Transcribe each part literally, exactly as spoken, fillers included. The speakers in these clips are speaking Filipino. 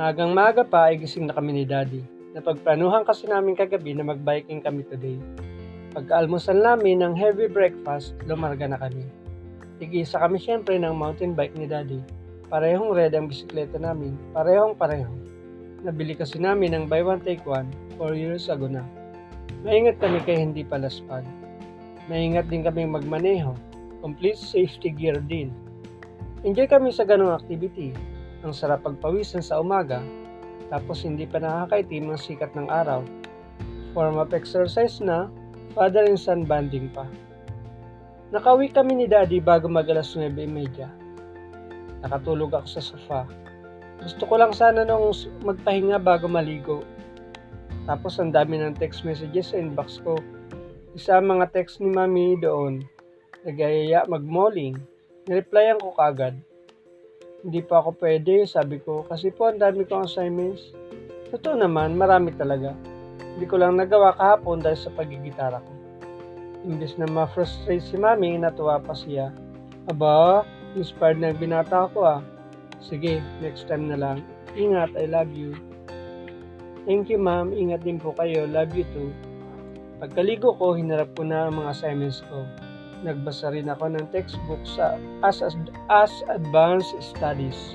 Magang maga pa ay gising na kami ni Daddy. Napagplanuhan kasi namin kagabi na mag-biking kami today. Pagka-almusal namin ng heavy breakfast, lumarga na kami. Tigisa kami siyempre ng mountain bike ni Daddy. Parehong red ang bisikleta namin, parehong-pareho. Nabili kasi namin ng buy one take one, four years ago na. Maingat kami kaya hindi palaspag. Maingat din kaming magmaneho, complete safety gear din. Enjoy kami sa ganung activity. Ang sarap pagpawisan sa umaga, tapos hindi pa nakakaitim ang sikat ng araw. Form of exercise na, father and son banding pa. Nakauwi kami ni Daddy bago mag-alas nuwebe trenta. Nakatulog ako sa sofa. Gusto ko lang sana nung magpahinga bago maligo. Tapos ang dami ng text messages sa inbox ko. Isa ang mga text ni Mami doon. Nagayaya mag-malling. Nireplyan ko kagad. Hindi pa ako pwede, sabi ko, kasi po ang dami kong assignments. Totoo naman, marami talaga. Hindi ko lang nagawa kahapon dahil sa pagigitara ko. Imbes na ma-frustrate si Mami, natuwa pa siya. Aba, inspired na yung binata ko ah. Sige, next time na lang. Ingat, I love you. Thank you ma'am, ingat din po kayo, love you too. Pagkaligo ko, hinarap ko na ang mga assignments ko. Nagbasa rin ako ng textbook sa as, as, as Advanced Studies.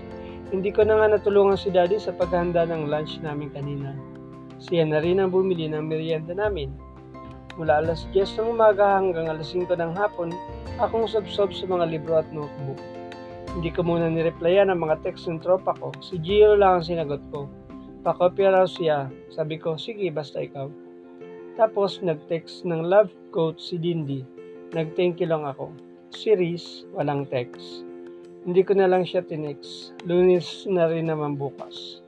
Hindi ko na nga natulungan si Daddy sa paghahanda ng lunch namin kanina. Siya na rin ang bumili ng merienda namin. Mula alas diyes ng umaga hanggang alas singko ng hapon, akong subsob sa mga libro at notebook. Hindi ko muna nireplyan ang mga text ng tropa ko. Si Gio lang ang sinagot ko. Pakopya raw siya. Sabi ko, sige, basta ikaw. Tapos nag-text ng love quote si Dindi. Nag-thank you lang ako. Series, walang text. Hindi ko na lang siya tinext. Lunes na rin naman bukas.